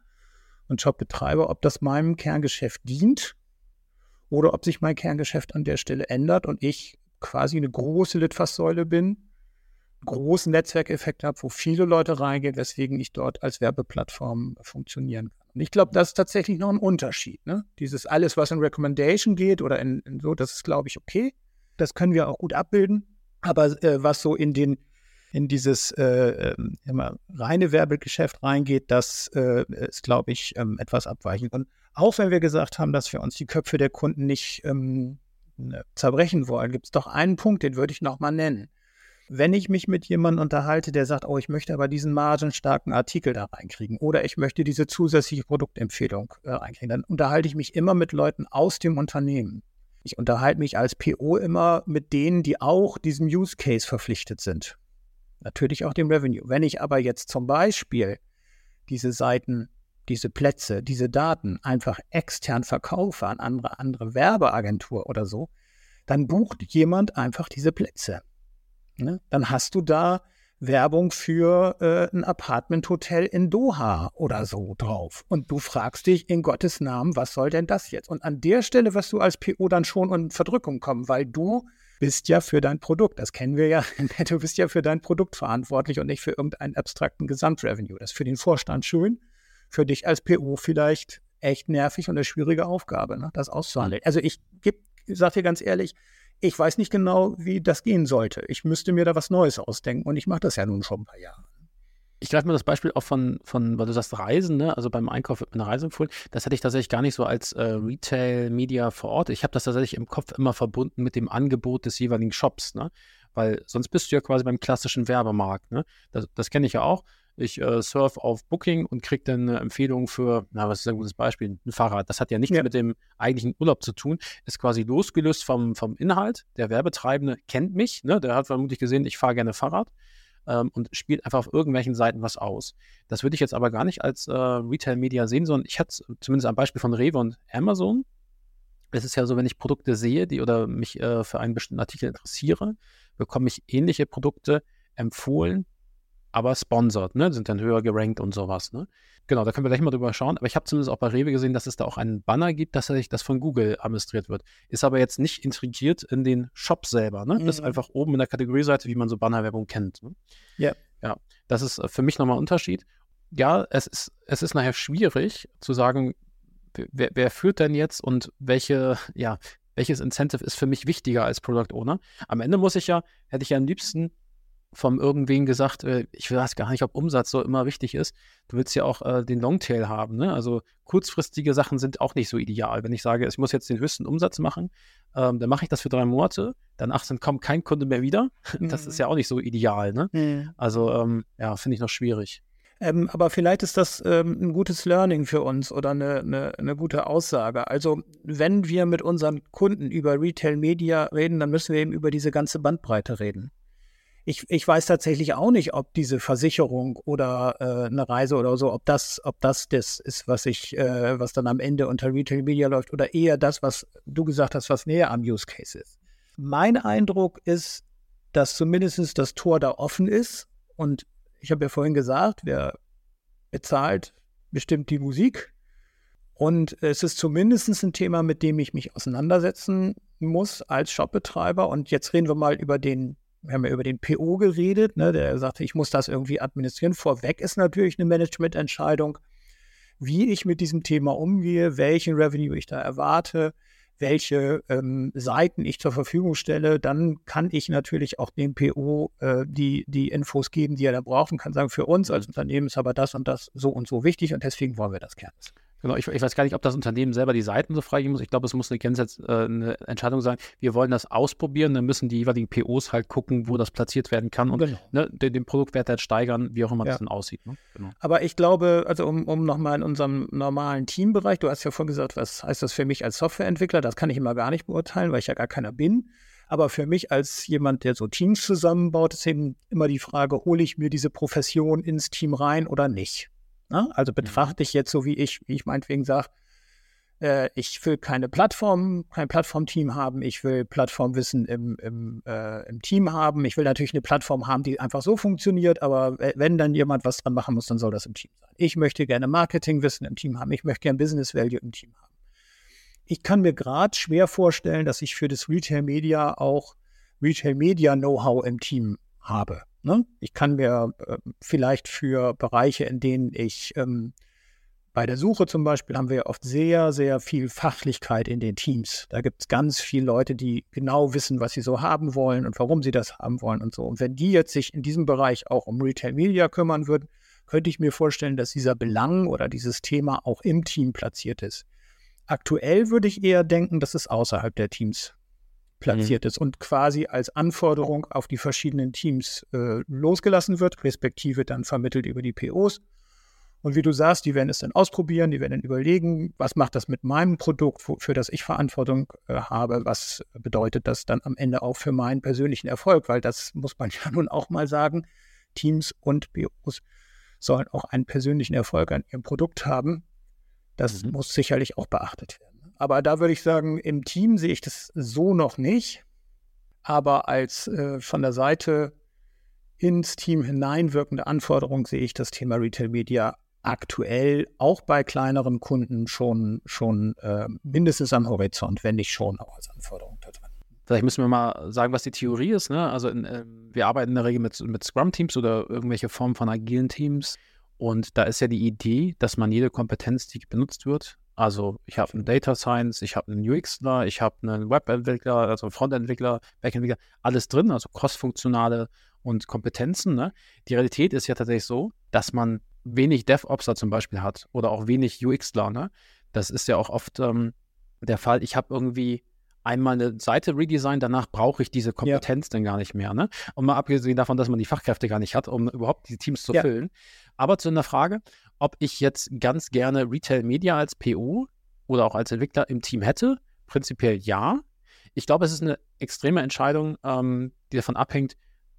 und Shopbetreiber, ob das meinem Kerngeschäft dient oder ob sich mein Kerngeschäft an der Stelle ändert und ich quasi eine große Litfaßsäule bin, großen Netzwerkeffekt habe, wo viele Leute reingehen, weswegen ich dort als Werbeplattform funktionieren kann. Und ich glaube, das ist tatsächlich noch ein Unterschied. Ne? Dieses alles, was in Recommendation geht oder in, in so, das ist, glaube ich, okay. Das können wir auch gut abbilden. Aber äh, was so in den in dieses äh, immer reine Werbegeschäft reingeht, das äh, ist, glaube ich, ähm, etwas abweichend. Und auch wenn wir gesagt haben, dass wir uns die Köpfe der Kunden nicht ähm, ne, zerbrechen wollen, gibt es doch einen Punkt, den würde ich nochmal nennen. Wenn ich mich mit jemandem unterhalte, der sagt, oh, ich möchte aber diesen margenstarken Artikel da reinkriegen oder ich möchte diese zusätzliche Produktempfehlung äh, reinkriegen, dann unterhalte ich mich immer mit Leuten aus dem Unternehmen. Ich unterhalte mich als P O immer mit denen, die auch diesem Use Case verpflichtet sind. Natürlich auch dem Revenue. Wenn ich aber jetzt zum Beispiel diese Seiten, diese Plätze, diese Daten einfach extern verkaufe an andere, andere Werbeagentur oder so, dann bucht jemand einfach diese Plätze. Ne? Dann hast du da Werbung für äh, ein Apartment-Hotel in Doha oder so drauf. Und du fragst dich in Gottes Namen, was soll denn das jetzt? Und an der Stelle wirst du als P O dann schon in Verdrückung kommen, weil du bist ja für dein Produkt, das kennen wir ja, du bist ja für dein Produkt verantwortlich und nicht für irgendeinen abstrakten Gesamtrevenue. Das ist für den Vorstand schön, für dich als P O vielleicht echt nervig und eine schwierige Aufgabe, ne? Das auszuhandeln. Also ich sage dir ganz ehrlich, ich weiß nicht genau, wie das gehen sollte. Ich müsste mir da was Neues ausdenken und ich mache das ja nun schon ein paar Jahre. Ich greife mir das Beispiel auch von, von, weil du sagst Reisen, ne? Also beim Einkauf wird mir eine Reise empfohlen. Das hätte ich tatsächlich gar nicht so als äh, Retail Media vor Ort. Ich habe das tatsächlich im Kopf immer verbunden mit dem Angebot des jeweiligen Shops, ne? Weil sonst bist du ja quasi beim klassischen Werbemarkt, ne? Das, das kenne ich ja auch. Ich äh, surfe auf Booking und kriege dann eine Empfehlung für, na, was ist ein gutes Beispiel, ein Fahrrad. Das hat ja nichts ja. mit dem eigentlichen Urlaub zu tun. Ist quasi losgelöst vom, vom Inhalt. Der Werbetreibende kennt mich, ne? Der hat vermutlich gesehen, ich fahre gerne Fahrrad ähm, und spielt einfach auf irgendwelchen Seiten was aus. Das würde ich jetzt aber gar nicht als äh, Retail-Media sehen, sondern ich hatte zumindest am Beispiel von Rewe und Amazon. Es ist ja so, wenn ich Produkte sehe, die oder mich äh, für einen bestimmten Artikel interessiere, bekomme ich ähnliche Produkte empfohlen, aber sponsored, ne, sind dann höher gerankt und sowas, ne. Genau, da können wir gleich mal drüber schauen, aber ich habe zumindest auch bei Rewe gesehen, dass es da auch einen Banner gibt, dass das von Google administriert wird. Ist aber jetzt nicht integriert in den Shop selber, ne, mhm. Ist einfach oben in der Kategorieseite, wie man so Bannerwerbung kennt, ne? Ja. Ja, das ist für mich nochmal ein Unterschied. Ja, es ist, es ist nachher schwierig zu sagen, wer, wer führt denn jetzt und welche, ja, welches Incentive ist für mich wichtiger als Product Owner. Am Ende muss ich ja, hätte ich ja am liebsten vom irgendwen gesagt, ich weiß gar nicht, ob Umsatz so immer wichtig ist. Du willst ja auch äh, den Longtail haben, ne? Also kurzfristige Sachen sind auch nicht so ideal. Wenn ich sage, ich muss jetzt den höchsten Umsatz machen, ähm, dann mache ich das für drei Monate, danach sind, kommt kein Kunde mehr wieder. Mhm. Das ist ja auch nicht so ideal, ne? Mhm. Also ähm, ja, finde ich noch schwierig. Ähm, aber vielleicht ist das ähm, ein gutes Learning für uns oder eine, eine, eine gute Aussage. Also wenn wir mit unseren Kunden über Retail Media reden, dann müssen wir eben über diese ganze Bandbreite reden. Ich, ich weiß tatsächlich auch nicht, ob diese Versicherung oder äh, eine Reise oder so, ob das, ob das das ist, was ich, äh, was dann am Ende unter Retail Media läuft oder eher das, was du gesagt hast, was näher am Use Case ist. Mein Eindruck ist, dass zumindest das Tor da offen ist und ich habe ja vorhin gesagt, wer bezahlt, bestimmt die Musik und es ist zumindest ein Thema, mit dem ich mich auseinandersetzen muss als Shopbetreiber und jetzt reden wir mal über den wir haben ja über den P O geredet, ne, der sagte, ich muss das irgendwie administrieren. Vorweg ist natürlich eine Managemententscheidung, wie ich mit diesem Thema umgehe, welchen Revenue ich da erwarte, welche ähm, Seiten ich zur Verfügung stelle. Dann kann ich natürlich auch dem P O äh, die, die Infos geben, die er da braucht, und kann sagen, für uns als Unternehmen ist aber das und das so und so wichtig und deswegen wollen wir das gerne. Genau, ich, ich weiß gar nicht, ob das Unternehmen selber die Seiten so freigeben muss. Ich glaube, es muss eine, Grenz, äh, eine Entscheidung sein. Wir wollen das ausprobieren, dann müssen die jeweiligen P Os halt gucken, wo das platziert werden kann und genau. ne, den, den Produktwert halt steigern, wie auch immer ja. das dann aussieht. Ne? Genau. Aber ich glaube, also um, um nochmal in unserem normalen Teambereich, du hast ja vorhin gesagt, was heißt das für mich als Softwareentwickler? Das kann ich immer gar nicht beurteilen, weil ich ja gar keiner bin. Aber für mich als jemand, der so Teams zusammenbaut, ist eben immer die Frage, hole ich mir diese Profession ins Team rein oder nicht? Na, also betrachte ich jetzt so, wie ich, wie ich meinetwegen sage, äh, ich will keine Plattform, kein Plattformteam haben, ich will Plattformwissen im, im, äh, im Team haben, ich will natürlich eine Plattform haben, die einfach so funktioniert, aber wenn dann jemand was dran machen muss, dann soll das im Team sein. Ich möchte gerne Marketingwissen im Team haben, ich möchte gerne Business Value im Team haben. Ich kann mir gerade schwer vorstellen, dass ich für das Retail Media auch Retail Media Know-how im Team habe. Ich kann mir äh, vielleicht für Bereiche, in denen ich ähm, bei der Suche zum Beispiel, haben wir ja oft sehr, sehr viel Fachlichkeit in den Teams. Da gibt es ganz viele Leute, die genau wissen, was sie so haben wollen und warum sie das haben wollen und so. Und wenn die jetzt sich in diesem Bereich auch um Retail Media kümmern würden, könnte ich mir vorstellen, dass dieser Belang oder dieses Thema auch im Team platziert ist. Aktuell würde ich eher denken, dass es außerhalb der Teams platziert mhm. ist und quasi als Anforderung auf die verschiedenen Teams äh, losgelassen wird, respektive dann vermittelt über die P Os. Und wie du sagst, die werden es dann ausprobieren, die werden dann überlegen, was macht das mit meinem Produkt, wo, für das ich Verantwortung äh, habe, was bedeutet das dann am Ende auch für meinen persönlichen Erfolg, weil das muss man ja nun auch mal sagen, Teams und P Os sollen auch einen persönlichen Erfolg an ihrem Produkt haben. Das mhm. muss sicherlich auch beachtet werden. Aber da würde ich sagen, im Team sehe ich das so noch nicht. Aber als äh, von der Seite ins Team hineinwirkende Anforderung sehe ich das Thema Retail Media aktuell auch bei kleineren Kunden schon, schon äh, mindestens am Horizont, wenn nicht schon auch als Anforderung da drin. Vielleicht müssen wir mal sagen, was die Theorie ist. Ne? Also in, äh, wir arbeiten in der Regel mit, mit Scrum-Teams oder irgendwelche Formen von agilen Teams. Und da ist ja die Idee, dass man jede Kompetenz, die benutzt wird, also ich habe einen Data Science, ich habe einen U X ler, ich habe einen Webentwickler, also einen Frontentwickler, Backentwickler, alles drin, also crossfunktionale und Kompetenzen. Ne? Die Realität ist ja tatsächlich so, dass man wenig DevOpsler zum Beispiel hat oder auch wenig U X ler. Ne? Das ist ja auch oft ähm, der Fall. Ich habe irgendwie einmal eine Seite redesign, danach brauche ich diese Kompetenz ja. dann gar nicht mehr. Ne? Und mal abgesehen davon, dass man die Fachkräfte gar nicht hat, um überhaupt die Teams zu ja. füllen. Aber zu einer Frage, ob ich jetzt ganz gerne Retail Media als P O oder auch als Entwickler im Team hätte, prinzipiell ja. Ich glaube, es ist eine extreme Entscheidung, ähm, die davon abhängt,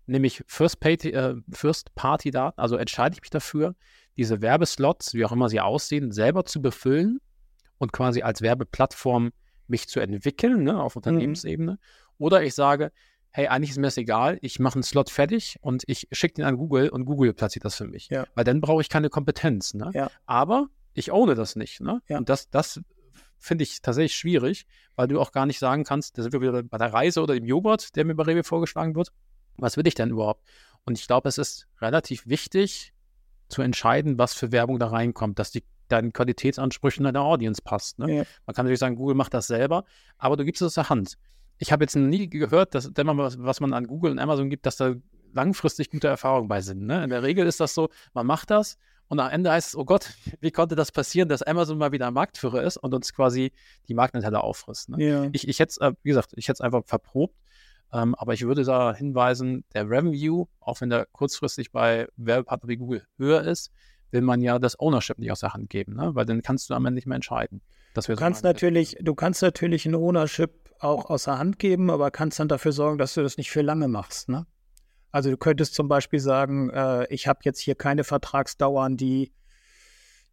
nämlich First-Party-Daten, äh, First also entscheide ich mich dafür, diese Werbeslots, wie auch immer sie aussehen, selber zu befüllen und quasi als Werbeplattform mich zu entwickeln, ne, auf Unternehmensebene. Mhm. Oder ich sage, hey, eigentlich ist mir das egal, ich mache einen Slot fertig und ich schicke den an Google und Google platziert das für mich. Ja. Weil dann brauche ich keine Kompetenz. Ne? Ja. Aber ich owne das nicht. Ne? Ja. Und das, das finde ich tatsächlich schwierig, weil du auch gar nicht sagen kannst, da sind wir wieder bei der Reise oder dem Joghurt, der mir bei Rewe vorgeschlagen wird. Was will ich denn überhaupt? Und ich glaube, es ist relativ wichtig zu entscheiden, was für Werbung da reinkommt, dass die deinen Qualitätsansprüchen deiner Audience passt. Ne? Ja. Man kann natürlich sagen, Google macht das selber, aber du gibst es aus der Hand. Ich habe jetzt nie gehört, dass wenn man was, was man an Google und Amazon gibt, dass da langfristig gute Erfahrungen bei sind. Ne? In der Regel ist das so, man macht das und am Ende heißt es, oh Gott, wie konnte das passieren, dass Amazon mal wieder Marktführer ist und uns quasi die Marktanteile auffrisst. Ne? Ja. Ich, ich hätte es, wie gesagt, ich hätte es einfach verprobt, ähm, aber ich würde da hinweisen, der Revenue, auch wenn der kurzfristig bei Werbepartner wie Google höher ist, will man ja das Ownership nicht aus der Hand geben, ne? Weil dann kannst du am Ende nicht mehr entscheiden. Das du, so kannst natürlich, du kannst natürlich ein Ownership auch aus der Hand geben, aber kannst dann dafür sorgen, dass du das nicht für lange machst. Ne? Also du könntest zum Beispiel sagen, äh, ich habe jetzt hier keine Vertragsdauern, die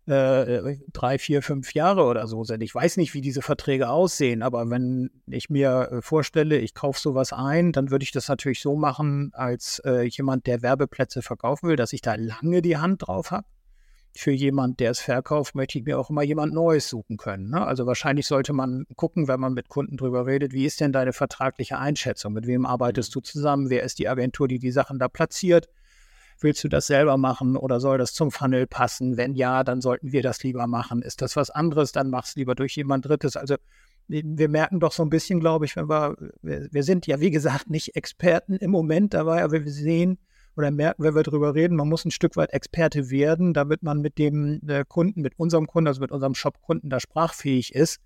äh, drei, vier, fünf Jahre oder so sind. Ich weiß nicht, wie diese Verträge aussehen, aber wenn ich mir äh, vorstelle, ich kaufe sowas ein, dann würde ich das natürlich so machen, als äh, jemand, der Werbeplätze verkaufen will, dass ich da lange die Hand drauf habe. für jemand, der es verkauft, möchte ich mir auch immer jemand Neues suchen können. Ne? Also wahrscheinlich sollte man gucken, wenn man mit Kunden drüber redet, wie ist denn deine vertragliche Einschätzung? Mit wem arbeitest du zusammen? Wer ist die Agentur, die die Sachen da platziert? Willst du das selber machen oder soll das zum Funnel passen? Wenn ja, dann sollten wir das lieber machen. Ist das was anderes, dann mach es lieber durch jemand Drittes. Also wir merken doch so ein bisschen, glaube ich, wenn wir, wir, wir sind ja, wie gesagt, nicht Experten im Moment dabei, aber wir sehen oder merken, wenn wir drüber reden, man muss ein Stück weit Experte werden, damit man mit dem Kunden, mit unserem Kunden, also mit unserem Shop-Kunden da sprachfähig ist,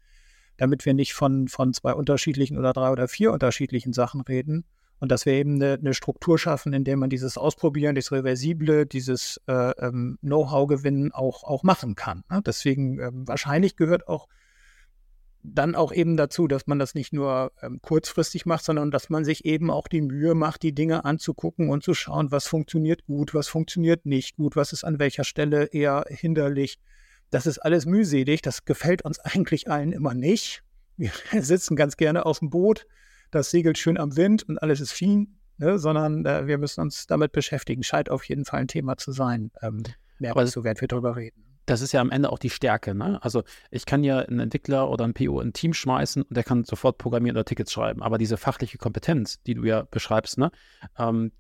damit wir nicht von, von zwei unterschiedlichen oder drei oder vier unterschiedlichen Sachen reden. Und dass wir eben eine, eine Struktur schaffen, in der man dieses Ausprobieren, dieses Reversible, dieses äh, ähm, Know-how-Gewinnen auch, auch machen kann. Ne? Deswegen äh, wahrscheinlich gehört auch dann auch eben dazu, dass man das nicht nur ähm, kurzfristig macht, sondern dass man sich eben auch die Mühe macht, die Dinge anzugucken und zu schauen, was funktioniert gut, was funktioniert nicht gut, was ist an welcher Stelle eher hinderlich. Das ist alles mühselig, das gefällt uns eigentlich allen immer nicht. Wir sitzen ganz gerne auf dem Boot. Das segelt schön am Wind und alles ist fien, ne? Sondern äh, wir müssen uns damit beschäftigen. Scheint auf jeden Fall ein Thema zu sein. Ähm, mehr aber so werden wir darüber reden. Das ist ja am Ende auch die Stärke. Ne? Also ich kann ja einen Entwickler oder einen P O in ein Team schmeißen und der kann sofort programmieren oder Tickets schreiben. Aber diese fachliche Kompetenz, die du ja beschreibst, ne? ähm,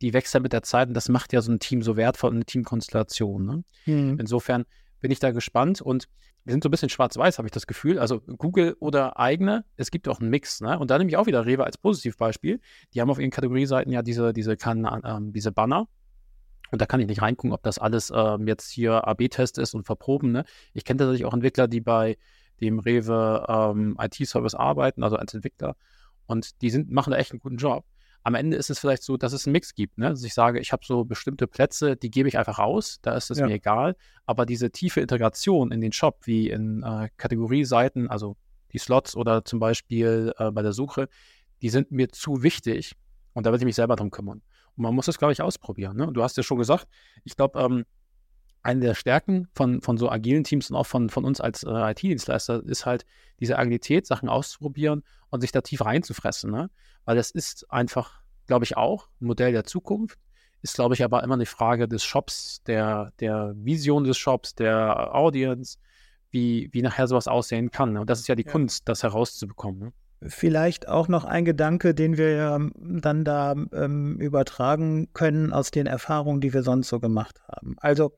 die wächst ja mit der Zeit und das macht ja so ein Team so wertvoll und eine Teamkonstellation. Ne? Mhm. Insofern bin ich da gespannt und wir sind so ein bisschen schwarz-weiß, habe ich das Gefühl. Also Google oder eigene, es gibt auch einen Mix. Ne? Und da nehme ich auch wieder Rewe als Positivbeispiel. Die haben auf ihren Kategorieseiten ja diese, diese, kan- äh, diese Banner. Und da kann ich nicht reingucken, ob das alles äh, jetzt hier A B Test ist und verproben. Ne? Ich kenne tatsächlich auch Entwickler, die bei dem Rewe ähm, I T Service arbeiten, also als Entwickler. Und die sind, machen da echt einen guten Job. Am Ende ist es vielleicht so, dass es einen Mix gibt. Ne? Dass ich sage, ich habe so bestimmte Plätze, die gebe ich einfach raus, da ist es ja. mir egal. Aber diese tiefe Integration in den Shop, wie in äh, Kategorieseiten, also die Slots oder zum Beispiel äh, bei der Suche, die sind mir zu wichtig. Und da werde ich mich selber drum kümmern. Und man muss das, glaube ich, ausprobieren. Ne? Du hast ja schon gesagt, ich glaube, ähm, eine der Stärken von, von so agilen Teams und auch von, von uns als äh, I T Dienstleister ist halt diese Agilität, Sachen auszuprobieren und sich da tief reinzufressen. Ne? Weil das ist einfach, glaube ich, auch ein Modell der Zukunft. Ist, glaube ich, aber immer eine Frage des Shops, der, der Vision des Shops, der Audience, wie, wie nachher sowas aussehen kann. Ne? Und das ist ja die ja. Kunst, das herauszubekommen. Ne? Vielleicht auch noch ein Gedanke, den wir ja dann da ähm, übertragen können aus den Erfahrungen, die wir sonst so gemacht haben. Also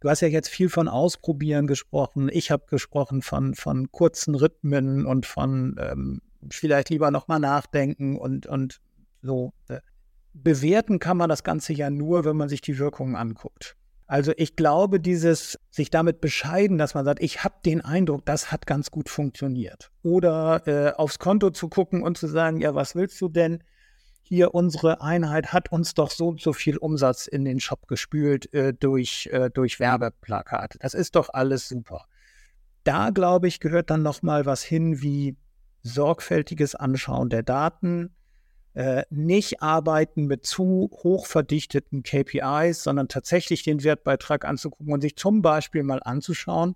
du hast ja jetzt viel von Ausprobieren gesprochen. Ich habe gesprochen von, von kurzen Rhythmen und von ähm, vielleicht lieber nochmal nachdenken und, und so. Bewerten kann man das Ganze ja nur, wenn man sich die Wirkungen anguckt. Also ich glaube, dieses sich damit bescheiden, dass man sagt, ich habe den Eindruck, das hat ganz gut funktioniert. Oder äh, aufs Konto zu gucken und zu sagen, ja, was willst du denn? Hier unsere Einheit hat uns doch so und so viel Umsatz in den Shop gespült äh, durch, äh, durch Werbeplakate. Das ist doch alles super. Da, glaube ich, gehört dann nochmal was hin wie sorgfältiges Anschauen der Daten, äh, nicht arbeiten mit zu hoch verdichteten K P Is, sondern tatsächlich den Wertbeitrag anzugucken und sich zum Beispiel mal anzuschauen,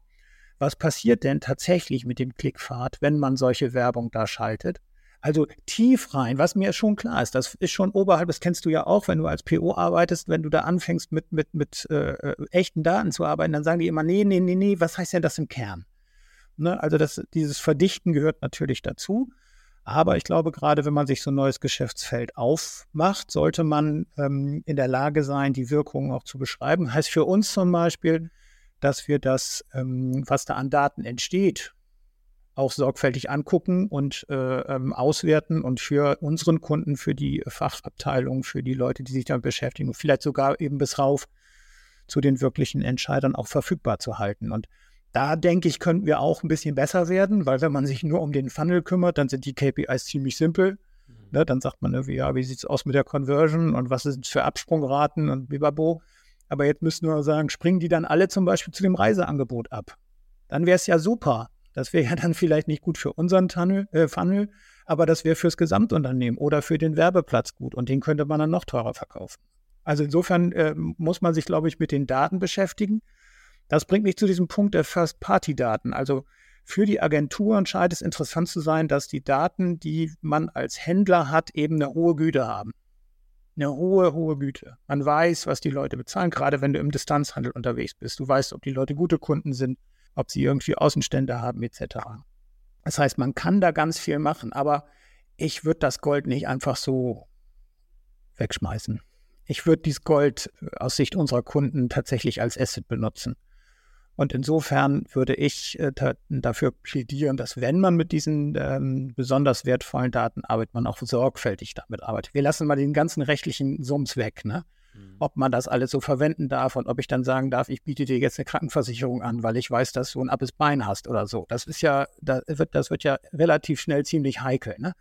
was passiert denn tatsächlich mit dem Klickpfad, wenn man solche Werbung da schaltet. Also tief rein, was mir schon klar ist, das ist schon oberhalb, das kennst du ja auch, wenn du als P O arbeitest, wenn du da anfängst mit, mit, mit äh, echten Daten zu arbeiten, dann sagen die immer, nee, nee, nee, nee, was heißt denn das im Kern? Ne? Also das, dieses Verdichten gehört natürlich dazu, aber ich glaube, gerade wenn man sich so ein neues Geschäftsfeld aufmacht, sollte man ähm, in der Lage sein, die Wirkungen auch zu beschreiben. Heißt für uns zum Beispiel, dass wir das, ähm, was da an Daten entsteht, auch sorgfältig angucken und äh, ähm, auswerten und für unseren Kunden, für die Fachabteilung, für die Leute, die sich damit beschäftigen, vielleicht sogar eben bis rauf zu den wirklichen Entscheidern auch verfügbar zu halten. Und da, denke ich, könnten wir auch ein bisschen besser werden, weil wenn man sich nur um den Funnel kümmert, dann sind die K P Is ziemlich simpel. Mhm. Ne? Dann sagt man irgendwie, ja, wie sieht es aus mit der Conversion und was sind es für Absprungraten und bibabo. Aber jetzt müssen wir sagen, springen die dann alle zum Beispiel zu dem Reiseangebot ab? Dann wäre es ja super. Das wäre ja dann vielleicht nicht gut für unseren Tunnel, äh, Funnel, aber das wäre fürs Gesamtunternehmen oder für den Werbeplatz gut und den könnte man dann noch teurer verkaufen. Also insofern äh, muss man sich, glaube ich, mit den Daten beschäftigen. Das bringt mich zu diesem Punkt der First-Party-Daten. Also für die Agenturen scheint es interessant zu sein, dass die Daten, die man als Händler hat, eben eine hohe Güte haben. eine hohe, hohe Güte. Man weiß, was die Leute bezahlen, gerade wenn du im Distanzhandel unterwegs bist. Du weißt, ob die Leute gute Kunden sind, ob sie irgendwie Außenstände haben et cetera. Das heißt, man kann da ganz viel machen, aber ich würde das Gold nicht einfach so wegschmeißen. Ich würde dieses Gold aus Sicht unserer Kunden tatsächlich als Asset benutzen. Und insofern würde ich äh, ta- dafür plädieren, dass wenn man mit diesen ähm, besonders wertvollen Daten arbeitet, man auch sorgfältig damit arbeitet. Wir lassen mal den ganzen rechtlichen Sums weg, ne? Mhm. Ob man das alles so verwenden darf und ob ich dann sagen darf, ich biete dir jetzt eine Krankenversicherung an, weil ich weiß, dass du ein abes Bein hast oder so. Das ist ja, das wird, das wird ja relativ schnell ziemlich heikel, ne?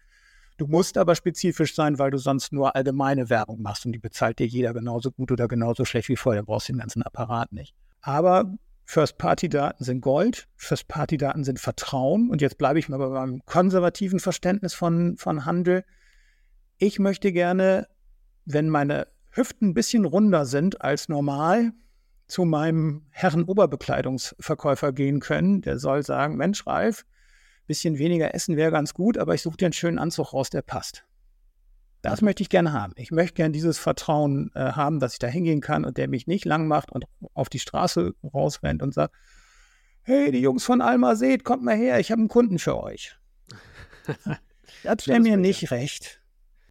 Du musst aber spezifisch sein, weil du sonst nur allgemeine Werbung machst und die bezahlt dir jeder genauso gut oder genauso schlecht wie vorher. Du brauchst den ganzen Apparat nicht. Aber First-Party-Daten sind Gold, First-Party-Daten sind Vertrauen. Und jetzt bleibe ich mal bei meinem konservativen Verständnis von, von Handel. Ich möchte gerne, wenn meine Hüften ein bisschen runder sind als normal, zu meinem Herren-Oberbekleidungsverkäufer gehen können. Der soll sagen, Mensch, Ralf, ein bisschen weniger essen wäre ganz gut, aber ich suche dir einen schönen Anzug raus, der passt. Das möchte ich gerne haben. Ich möchte gerne dieses Vertrauen äh, haben, dass ich da hingehen kann und der mich nicht lang macht und auf die Straße rausrennt und sagt, hey, die Jungs von Almaseet, kommt mal her, ich habe einen Kunden für euch. Das wäre mir nicht recht.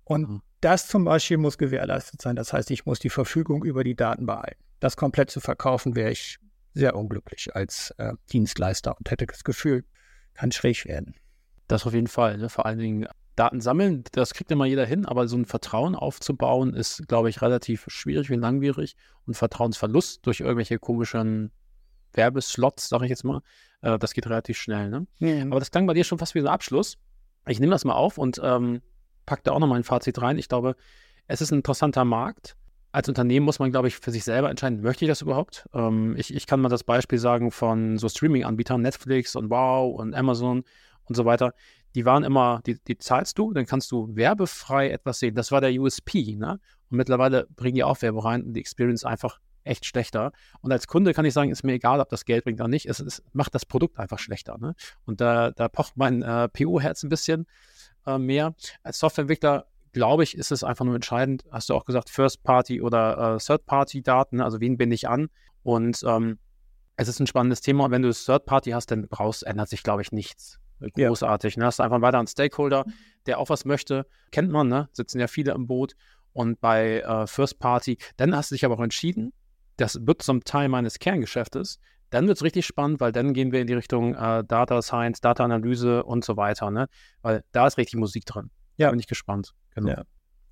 Und mhm. das zum Beispiel muss gewährleistet sein. Das heißt, ich muss die Verfügung über die Daten behalten. Das komplett zu verkaufen, wäre ich sehr unglücklich als äh, Dienstleister und hätte das Gefühl, kann schräg werden. Das auf jeden Fall, ne? Vor allen Dingen Daten sammeln, das kriegt immer jeder hin, aber so ein Vertrauen aufzubauen ist, glaube ich, relativ schwierig und langwierig und Vertrauensverlust durch irgendwelche komischen Werbeslots, sage ich jetzt mal, äh, das geht relativ schnell, ne? Ja. Aber das klang bei dir schon fast wie so ein Abschluss. Ich nehme das mal auf und ähm, packe da auch nochmal ein Fazit rein. Ich glaube, es ist ein interessanter Markt. Als Unternehmen muss man, glaube ich, für sich selber entscheiden, möchte ich das überhaupt? Ähm, ich, ich kann mal das Beispiel sagen von so Streaming-Anbietern, Netflix und Wow und Amazon und so weiter. Die waren immer, die, die zahlst du, dann kannst du werbefrei etwas sehen. Das war der U S P, ne? Und mittlerweile bringen die auch Werbe rein und die Experience einfach echt schlechter. Und als Kunde kann ich sagen, ist mir egal, ob das Geld bringt oder nicht. Es, es macht das Produkt einfach schlechter, ne? Und da, da pocht mein äh, P O-Herz ein bisschen äh, mehr. Als Softwareentwickler, glaube ich, ist es einfach nur entscheidend, hast du auch gesagt, First-Party- oder äh, Third-Party-Daten, also wen bin ich an? Und ähm, es ist ein spannendes Thema. Und wenn du es Third-Party hast, dann raus ändert sich, glaube ich, nichts. Großartig, ne? Hast einfach weiter einen Stakeholder, der auch was möchte, kennt man, ne? Sitzen ja viele im Boot und bei äh, First Party, dann hast du dich aber auch entschieden, das wird zum Teil meines Kerngeschäftes, dann wird es richtig spannend, weil dann gehen wir in die Richtung äh, Data Science, Data Analyse und so weiter, ne? Weil da ist richtig Musik drin. Ja. Bin ich gespannt. Genau. Ja.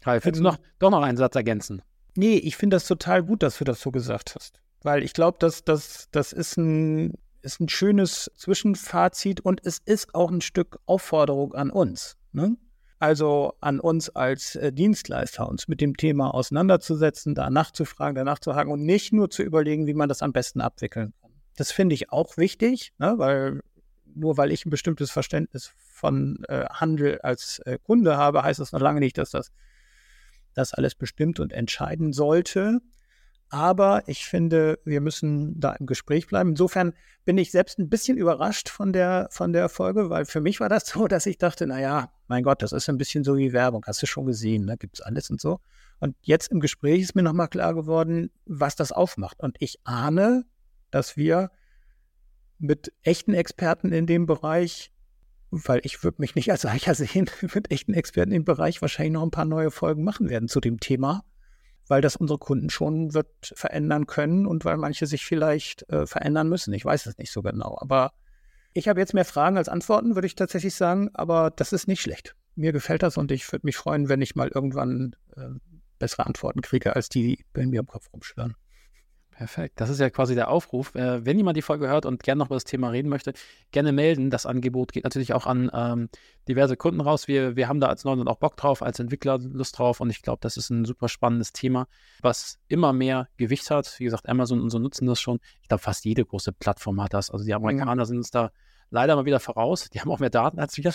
Ralf, willst du noch, doch noch einen Satz ergänzen? Nee, ich finde das total gut, dass du das so gesagt hast, weil ich glaube, dass das, das ist ein ist ein schönes Zwischenfazit und es ist auch ein Stück Aufforderung an uns, ne? Also an uns als äh, Dienstleister, uns mit dem Thema auseinanderzusetzen, da nachzufragen, danach zu haken und nicht nur zu überlegen, wie man das am besten abwickeln kann. Das finde ich auch wichtig, ne? Weil nur weil ich ein bestimmtes Verständnis von äh, Handel als äh, Kunde habe, heißt das noch lange nicht, dass das, das alles bestimmt und entscheiden sollte. Aber ich finde, wir müssen da im Gespräch bleiben. Insofern bin ich selbst ein bisschen überrascht von der, von der Folge, weil für mich war das so, dass ich dachte, naja, mein Gott, das ist ein bisschen so wie Werbung. Hast du schon gesehen, da gibt es alles und so. Und jetzt im Gespräch ist mir nochmal klar geworden, was das aufmacht. Und ich ahne, dass wir mit echten Experten in dem Bereich, weil ich würde mich nicht als Eicher sehen, mit echten Experten im Bereich wahrscheinlich noch ein paar neue Folgen machen werden zu dem Thema, weil das unsere Kunden schon wird verändern können und weil manche sich vielleicht äh, verändern müssen. Ich weiß es nicht so genau, aber ich habe jetzt mehr Fragen als Antworten, würde ich tatsächlich sagen, aber das ist nicht schlecht. Mir gefällt das und ich würde mich freuen, wenn ich mal irgendwann äh, bessere Antworten kriege, als die, die bei mir im Kopf rumschwirren. Perfekt, das ist ja quasi der Aufruf. Äh, wenn jemand die Folge hört und gerne noch über das Thema reden möchte, gerne melden. Das Angebot geht natürlich auch an ähm, diverse Kunden raus. Wir, wir haben da als Neuland auch Bock drauf, als Entwickler Lust drauf und ich glaube, das ist ein super spannendes Thema, was immer mehr Gewicht hat. Wie gesagt, Amazon und so nutzen das schon. Ich glaube, fast jede große Plattform hat das. Also die Amerikaner ja. sind uns da leider mal wieder voraus. Die haben auch mehr Daten als wir.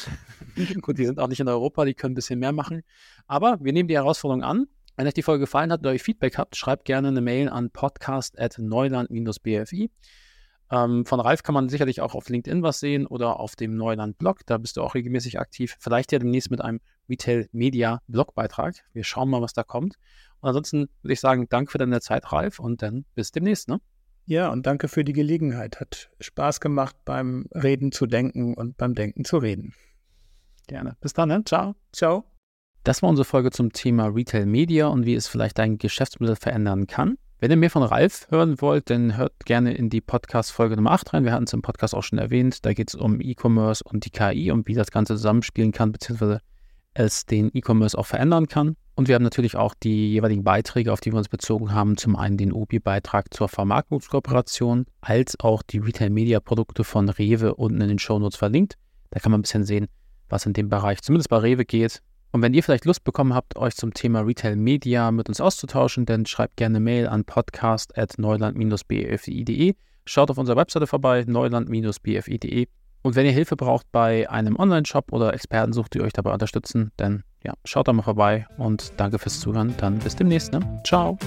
Gut, die sind auch nicht in Europa, die können ein bisschen mehr machen. Aber wir nehmen die Herausforderung an. Wenn euch die Folge gefallen hat oder euch Feedback habt, schreibt gerne eine Mail an podcast at neuland dash b f i. Ähm, von Ralf kann man sicherlich auch auf LinkedIn was sehen oder auf dem Neuland-Blog, da bist du auch regelmäßig aktiv. Vielleicht ja demnächst mit einem Retail-Media-Blogbeitrag. Wir schauen mal, was da kommt. Und ansonsten würde ich sagen, danke für deine Zeit, Ralf, und dann bis demnächst, ne? Ja, und danke für die Gelegenheit. Hat Spaß gemacht, beim Reden zu denken und beim Denken zu reden. Gerne. Bis dann, ne? Ciao. Ciao. Das war unsere Folge zum Thema Retail Media und wie es vielleicht dein Geschäftsmodell verändern kann. Wenn ihr mehr von Ralf hören wollt, dann hört gerne in die Podcast-Folge Nummer acht rein. Wir hatten es im Podcast auch schon erwähnt. Da geht es um E-Commerce und die K I und wie das Ganze zusammenspielen kann, beziehungsweise es den E-Commerce auch verändern kann. Und wir haben natürlich auch die jeweiligen Beiträge, auf die wir uns bezogen haben. Zum einen den Obi-Beitrag zur Vermarktungskooperation, als auch die Retail-Media-Produkte von Rewe unten in den Shownotes verlinkt. Da kann man ein bisschen sehen, was in dem Bereich zumindest bei Rewe geht. Und wenn ihr vielleicht Lust bekommen habt, euch zum Thema Retail-Media mit uns auszutauschen, dann schreibt gerne Mail an podcast at neuland dash b f i punkt de. Schaut auf unserer Webseite vorbei, neuland dash b f i punkt de. Und wenn ihr Hilfe braucht bei einem Online-Shop oder Experten sucht, die euch dabei unterstützen, dann ja, schaut da mal vorbei und danke fürs Zuhören. Dann bis demnächst, ne? Ciao!